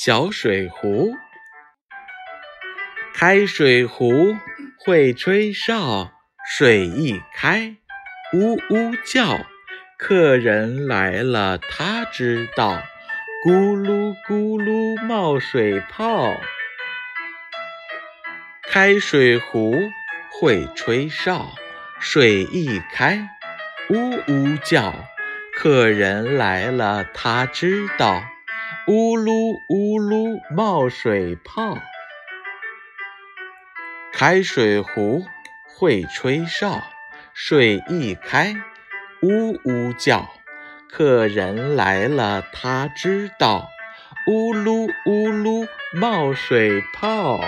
小水壶。开水壶会吹哨，水一开，呜呜叫。客人来了，他知道，咕噜咕噜冒水泡。开水壶会吹哨，水一开，呜呜叫。客人来了，他知道，呜噜呜噜冒水泡。开水壶会吹哨，水一开，呜呜叫。客人来了，他知道，呜噜呜噜冒水泡。